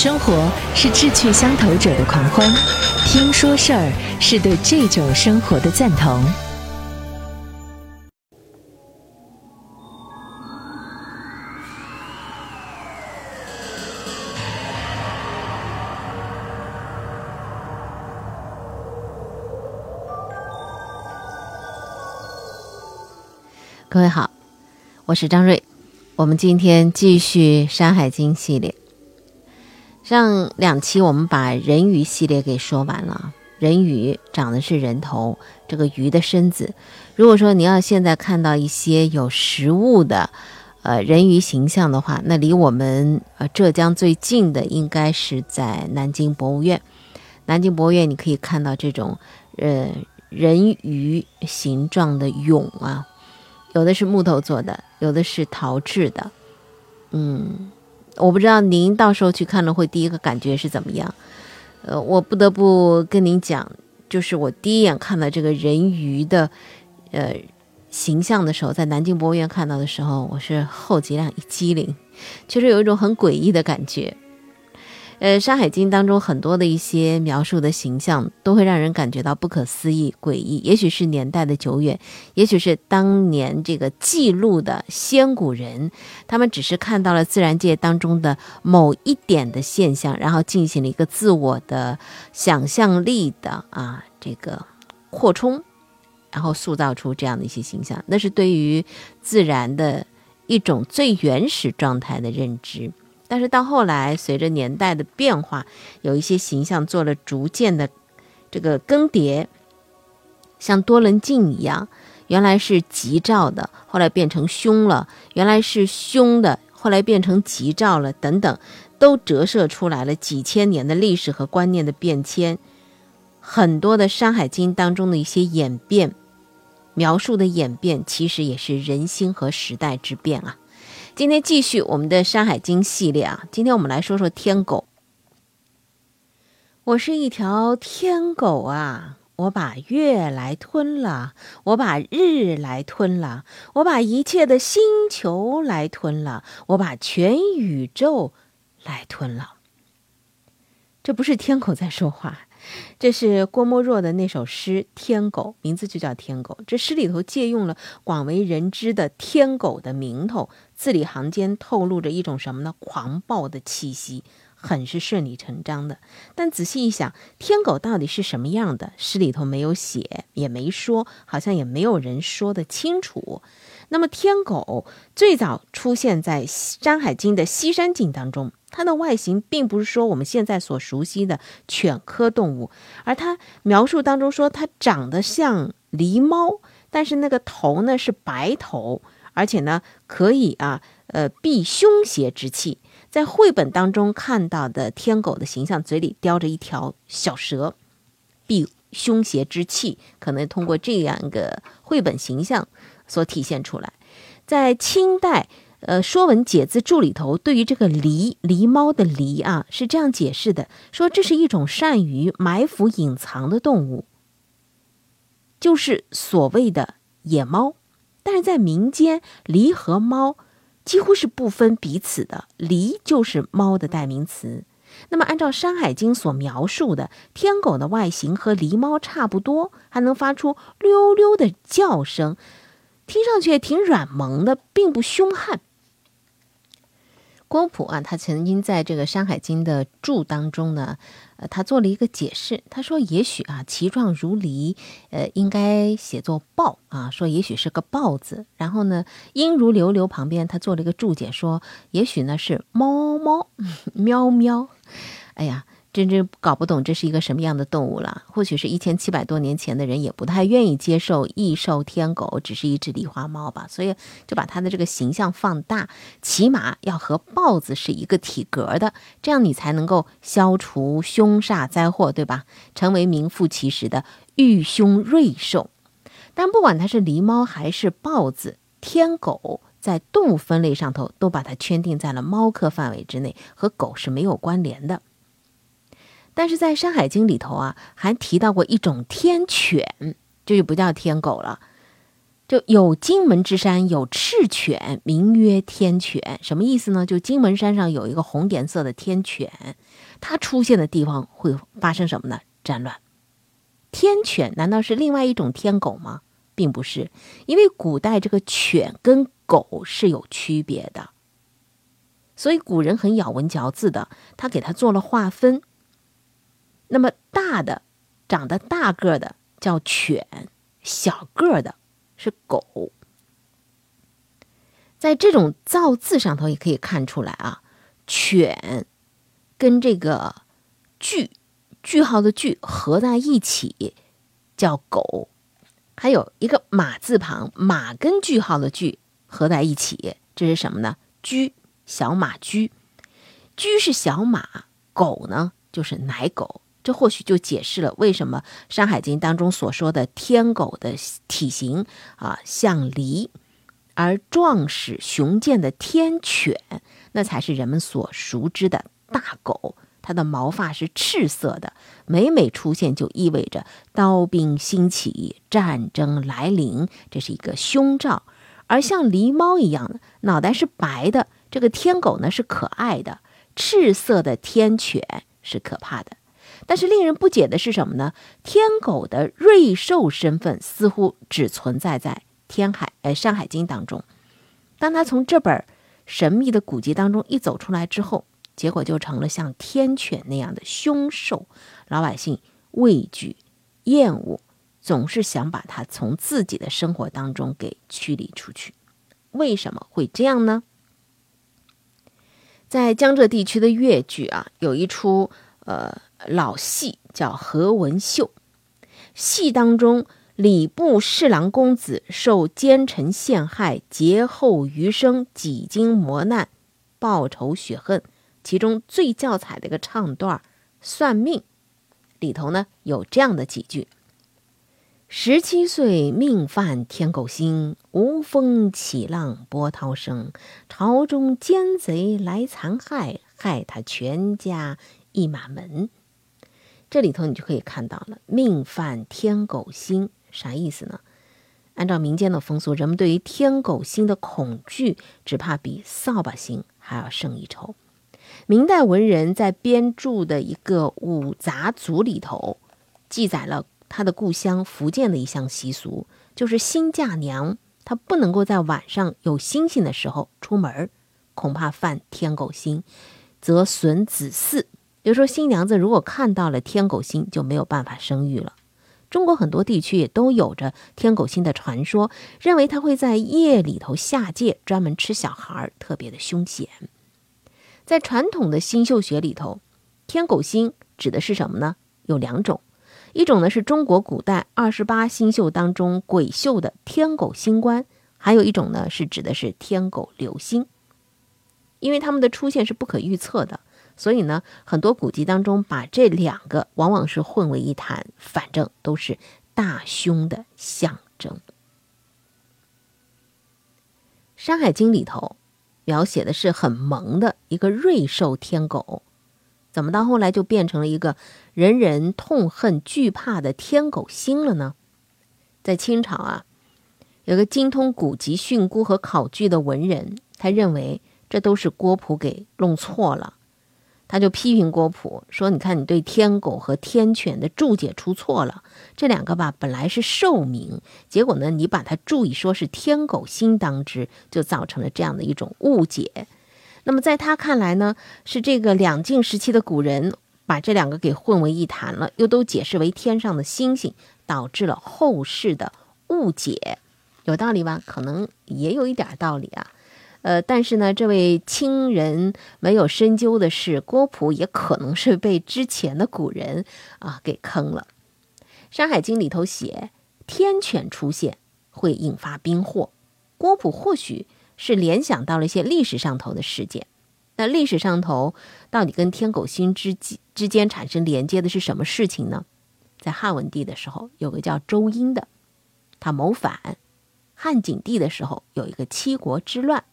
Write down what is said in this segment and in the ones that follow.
生活是志趣相投者的狂欢，听说事儿是对这种生活的赞同。各位好，我是张瑞，我们今天继续《山海经》系列。上两期我们把人鱼系列给说完了，人鱼长的是人头，这个鱼的身子。如果说你要现在看到一些有实物的人鱼形象的话，那离我们浙江最近的应该是在南京博物院。南京博物院你可以看到这种人鱼形状的俑啊，有的是木头做的，有的是陶制的。我不知道您到时候去看了会第一个感觉是怎么样。我不得不跟您讲，就是我第一眼看到这个人鱼的形象的时候，在南京博物院看到的时候，我是后脊梁一激灵，确实有一种很诡异的感觉。山海经当中很多的一些描述的形象都会让人感觉到不可思议诡异，也许是年代的久远，也许是当年这个记录的先古人，他们只是看到了自然界当中的某一点的现象，然后进行了一个自我的想象力的这个扩充，然后塑造出这样的一些形象。那是对于自然的一种最原始状态的认知。但是到后来，随着年代的变化，有一些形象做了逐渐的这个更迭，像多棱镜一样，原来是吉兆的，后来变成凶了；原来是凶的，后来变成吉兆了，等等，都折射出来了几千年的历史和观念的变迁。很多的《山海经》当中的一些演变，描述的演变，其实也是人心和时代之变啊。今天继续我们的《山海经》系列啊，今天我们来说说天狗。我是一条天狗啊，我把月来吞了，我把日来吞了，我把一切的星球来吞了，我把全宇宙来吞了。这不是天狗在说话，这是郭沫若的那首诗《天狗》，名字就叫《天狗》。这诗里头借用了广为人知的天狗的名头，字里行间透露着一种什么呢？狂暴的气息，很是顺理成章的。但仔细一想，天狗到底是什么样的？诗里头没有写，也没说，好像也没有人说得清楚。那么天狗最早出现在《山海经》的西山经当中，它的外形并不是说我们现在所熟悉的犬科动物，而它描述当中说它长得像狸猫，但是那个头呢是白头，而且呢可以避凶邪之气。在绘本当中看到的天狗的形象，嘴里叼着一条小蛇，避凶邪之气，可能通过这样一个绘本形象所体现出来。在清代说文解字注里头，对于这个狸猫的狸啊，是这样解释的，说这是一种善于埋伏隐藏的动物，就是所谓的野猫。但是在民间，狸和猫几乎是不分彼此的，狸就是猫的代名词。那么按照《山海经》所描述的，天狗的外形和狸猫差不多，还能发出溜溜的叫声，听上去也挺软萌的，并不凶悍。郭璞啊，他曾经在这个《山海经》的注当中呢，他做了一个解释，他说也许啊，其状如狸，应该写作豹啊，说也许是个豹子。然后呢，音如流流旁边他做了一个注解，说也许呢是猫猫喵喵。哎呀，真搞不懂这是一个什么样的动物了。或许是1700多年前的人也不太愿意接受异兽天狗只是一只狸花猫吧，所以就把它的这个形象放大，起码要和豹子是一个体格的，这样你才能够消除凶煞灾祸，对吧？成为名副其实的御凶瑞兽。但不管它是狸猫还是豹子，天狗在动物分类上头都把它圈定在了猫科范围之内，和狗是没有关联的。但是在《山海经》里头啊，还提到过一种天犬，这就不叫天狗了。就有荆门之山有赤犬，名曰天犬。什么意思呢？就荆门山上有一个红颜色的天犬，它出现的地方会发生什么呢？战乱。天犬难道是另外一种天狗吗？并不是，因为古代这个犬跟狗是有区别的，所以古人很咬文嚼字的，他给它做了划分。那么大的长得大个的叫犬，小个的是狗。在这种造字上头也可以看出来啊，犬跟这个句号的句合在一起叫狗，还有一个马字旁，马跟句号的句合在一起，这是什么呢？驹，小马驹。驹是小马，狗呢就是奶狗。这或许就解释了为什么《山海经》当中所说的天狗的体型啊像狸，而壮实雄健的天犬那才是人们所熟知的大狗，它的毛发是赤色的，每每出现就意味着刀兵兴起，战争来临，这是一个凶兆。而像狸猫一样脑袋是白的，这个天狗呢是可爱的，赤色的天犬是可怕的。但是令人不解的是什么呢？天狗的瑞兽身份似乎只存在在山海经当中。当他从这本神秘的古籍当中一走出来之后，结果就成了像天犬那样的凶兽，老百姓畏惧厌恶，总是想把它从自己的生活当中给驱离出去。为什么会这样呢？在江浙地区的越剧啊，有一出老戏叫《何文秀》，戏当中礼部侍郎公子受奸臣陷害，劫后余生，几经磨难，报仇雪恨。其中最教彩的一个唱段算命，里头呢有这样的几句：17岁命犯天狗星，无风起浪波涛生，朝中奸贼来残害，害他全家一马门。这里头你就可以看到了，命犯天狗星啥意思呢？按照民间的风俗，人们对于天狗星的恐惧只怕比扫把星还要胜一筹。明代文人在编著的一个五杂俎里头记载了他的故乡福建的一项习俗，就是新嫁娘她不能够在晚上有星星的时候出门，恐怕犯天狗星则损子嗣。比如说新娘子如果看到了天狗星就没有办法生育了。中国很多地区也都有着天狗星的传说，认为它会在夜里头下界，专门吃小孩，特别的凶险。在传统的星宿学里头，天狗星指的是什么呢？有两种，一种呢是中国古代28星宿当中鬼宿的天狗星官，还有一种呢是指的是天狗流星。因为它们的出现是不可预测的，所以呢，很多古籍当中把这两个往往是混为一谈，反正都是大凶的象征。山海经里头描写的是很萌的一个瑞兽天狗，怎么到后来就变成了一个人人痛恨惧怕的天狗星了呢？在清朝啊，有个精通古籍训诂和考据的文人，他认为这都是郭璞给弄错了，他就批评郭璞说：“你看，你对天狗和天犬的注解出错了，这两个吧本来是兽名，结果呢你把它注意说是天狗星当之，就造成了这样的一种误解。”那么在他看来呢，是这个两晋时期的古人把这两个给混为一谈了，又都解释为天上的星星，导致了后世的误解。有道理吧？可能也有一点道理啊。但是呢，这位清人没有深究的是，郭璞也可能是被之前的古人啊给坑了。山海经里头写天犬出现会引发兵祸，郭璞或许是联想到了一些历史上头的事件。那历史上头到底跟天狗星之间产生连接的是什么事情呢？在汉文帝的时候有个叫周殷的，他谋反。汉景帝的时候有一个七国之乱。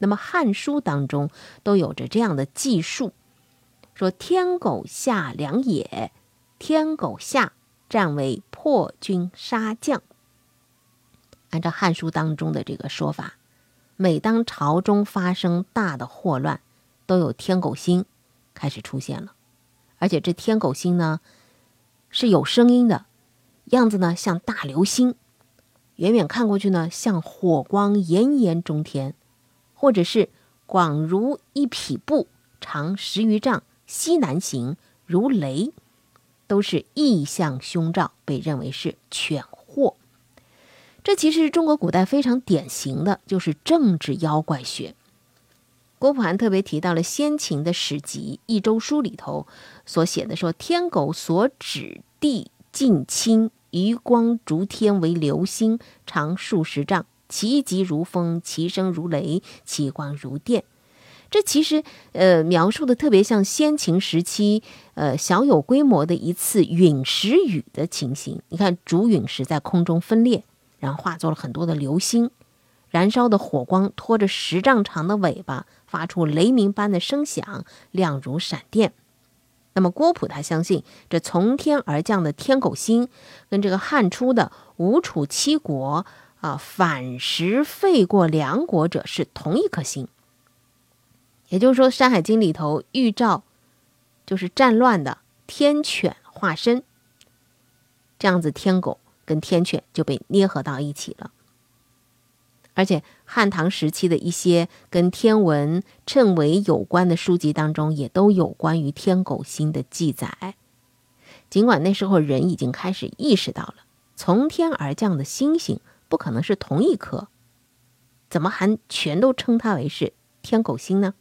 那么《汉书》当中都有着这样的记述，说天狗下良也，天狗下，战为破军杀将。按照《汉书》当中的这个说法，每当朝中发生大的祸乱，都有天狗星开始出现了。而且这天狗星呢是有声音的，样子呢像大流星，远远看过去呢像火光炎炎中天，或者是广如一匹布，长10余丈，西南行，如雷，都是异象凶兆，被认为是犬祸。这其实是中国古代非常典型的，就是政治妖怪学。郭沫含特别提到了先秦的史籍《益州书》里头所写的说，天狗所指地近亲，余光逐天为流星，长数十丈，其疾如风，其声如雷，其光如电。这其实描述的特别像先秦时期小有规模的一次陨石雨的情形。你看，主陨石在空中分裂，然后化作了很多的流星，燃烧的火光拖着10丈长的尾巴，发出雷鸣般的声响，亮如闪电。那么郭璞他相信，这从天而降的天狗星跟这个汉初的吴楚七国反时废过梁国者是同一颗星。也就是说，《山海经》里头预兆就是战乱的天犬化身，这样子天狗跟天犬就被捏合到一起了。而且汉唐时期的一些跟天文谶纬有关的书籍当中，也都有关于天狗星的记载。尽管那时候人已经开始意识到了，从天而降的星星不可能是同一颗，怎么还全都称它为是天狗星呢？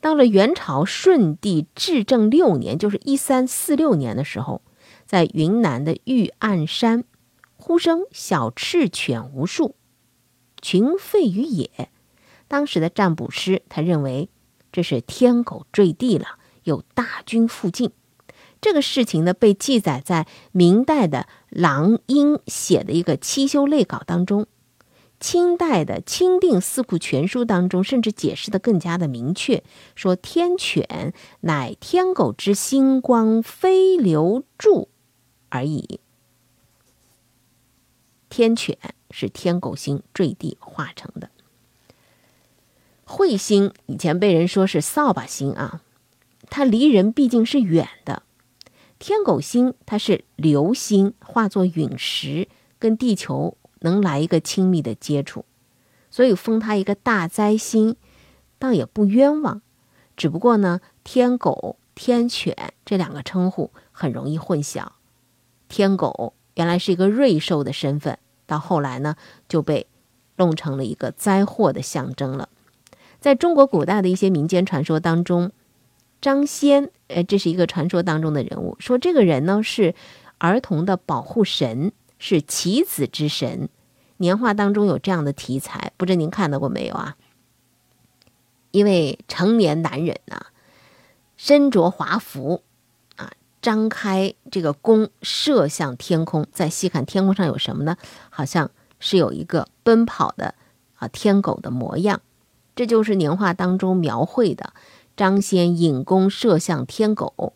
到了元朝顺帝至正6年，就是1346年的时候，在云南的玉案山，呼声小赤犬无数，群吠于野。当时的占卜师他认为这是天狗坠地了，有大军附近。这个事情呢，被记载在明代的郎英写的一个七修类稿当中，清代的《钦定四库全书》当中甚至解释得更加的明确，说天犬乃天狗之星光飞流注而已。天犬是天狗星坠地化成的。彗星以前被人说是扫把星啊，它离人毕竟是远的。天狗星它是流星化作陨石，跟地球能来一个亲密的接触，所以封它一个大灾星倒也不冤枉。只不过呢，天狗天犬这两个称呼很容易混淆。天狗原来是一个瑞兽的身份，到后来呢就被弄成了一个灾祸的象征了。在中国古代的一些民间传说当中，张先这是一个传说当中的人物，说这个人呢是儿童的保护神，是棋子之神。年画当中有这样的题材，不知您看到过没有啊？一位成年男人身着华服张开这个弓射向天空，再细看天空上有什么呢？好像是有一个奔跑的天狗的模样。这就是年画当中描绘的张先引弓射向天狗。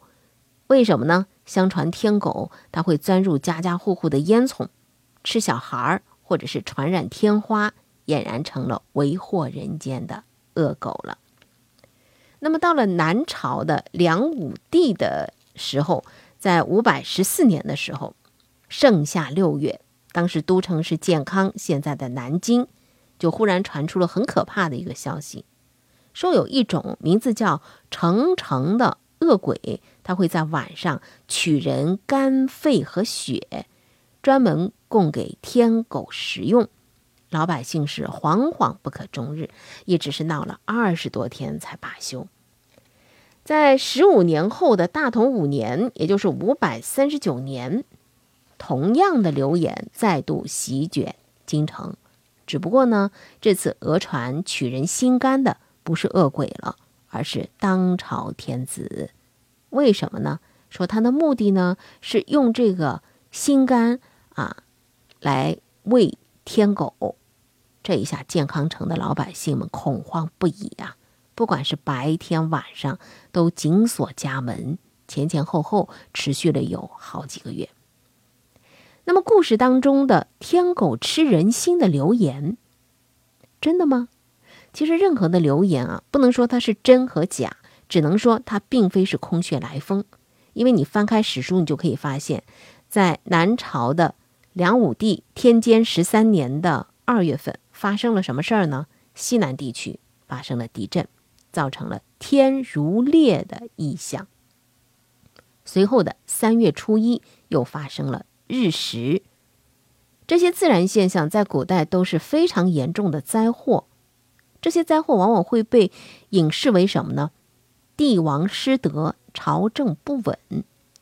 为什么呢？相传天狗它会钻入家家户户的烟囱，吃小孩，或者是传染天花，俨然成了为祸人间的恶狗了。那么到了南朝的梁武帝的时候，在514年的时候，盛夏6月，当时都城是建康，现在的南京，就忽然传出了很可怕的一个消息，说有一种名字叫成城的恶鬼，他会在晚上取人肝肺和血，专门供给天狗食用。老百姓是惶惶不可终日，也只是闹了20多天才罢休。在15年后的大同5年，也就是539年，同样的流言再度席卷京城。只不过呢，这次讹传取人心肝的不是恶鬼了，而是当朝天子。为什么呢？说他的目的呢是用这个心肝来喂天狗。这一下健康城的老百姓们恐慌不已啊，不管是白天晚上都紧锁家门，前前后后持续了有好几个月。那么故事当中的天狗吃人心的流言，真的吗？其实任何的流言啊，不能说它是真和假，只能说它并非是空穴来风。因为你翻开史书，你就可以发现，在南朝的梁武帝天监13年的2月份发生了什么事儿呢？西南地区发生了地震，造成了天如裂的异象。随后的3月初1又发生了日食。这些自然现象在古代都是非常严重的灾祸，这些灾祸往往会被影视为什么呢？帝王失德，朝政不稳。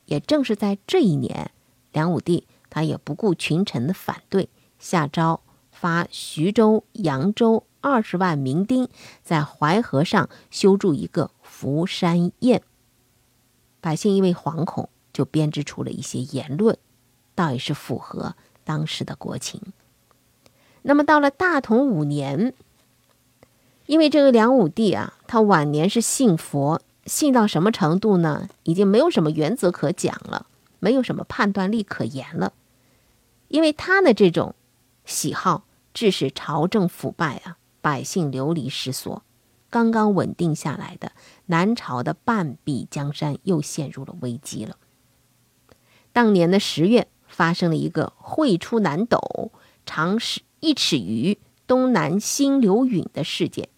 也正是在这一年，梁武帝他也不顾群臣的反对，下诏发徐州、扬州20万民丁在淮河上修筑一个扶山堰。百姓因为惶恐，就编织出了一些言论，倒也是符合当时的国情。那么到了大同5年，因为这个梁武帝啊，他晚年是信佛，信到什么程度呢？已经没有什么原则可讲了，没有什么判断力可言了。因为他的这种喜好，致使朝政腐败啊，百姓流离失所。刚刚稳定下来的南朝的半壁江山又陷入了危机了。当年的10月发生了一个会出南斗，长1尺余，东南星流陨的事件。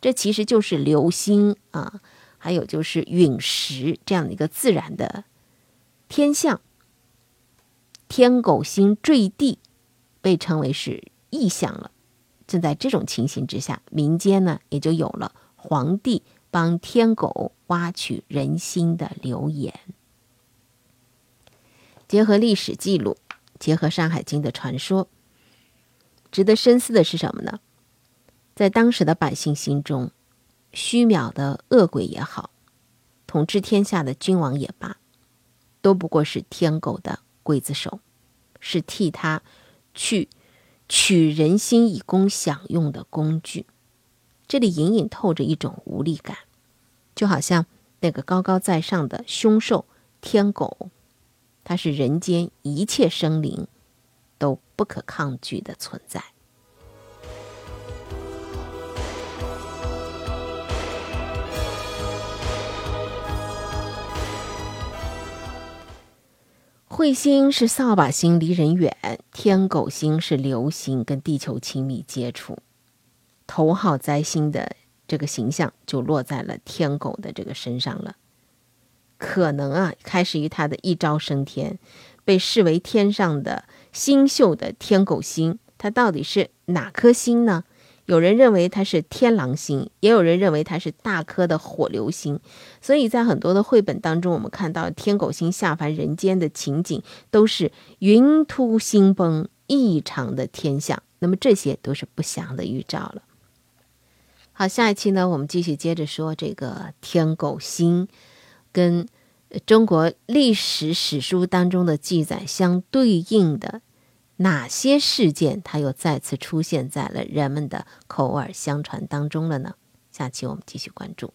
这其实就是流星啊，还有就是陨石这样的一个自然的天象。天狗星坠地被称为是异象了。正在这种情形之下，民间呢也就有了皇帝帮天狗挖取人心的流言。结合历史记录，结合《山海经》的传说，值得深思的是什么呢？在当时的百姓心中，虚渺的恶鬼也好，统治天下的君王也罢，都不过是天狗的刽子手，是替他去取人心以供享用的工具。这里隐隐透着一种无力感，就好像那个高高在上的凶兽天狗，它是人间一切生灵都不可抗拒的存在。彗星是扫把星，离人远；天狗星是流星，跟地球亲密接触。头号灾星的这个形象就落在了天狗的这个身上了。可能啊，开始于他的一招升天，被视为天上的星宿的天狗星，它到底是哪颗星呢？有人认为它是天狼星，也有人认为它是大颗的火流星。所以在很多的绘本当中，我们看到天狗星下凡人间的情景都是云突星崩，异常的天象。那么这些都是不祥的预兆了。好，下一期呢，我们继续接着说这个天狗星跟中国历史史书当中的记载相对应的哪些事件，它又再次出现在了人们的口耳相传当中了呢？下期我们继续关注。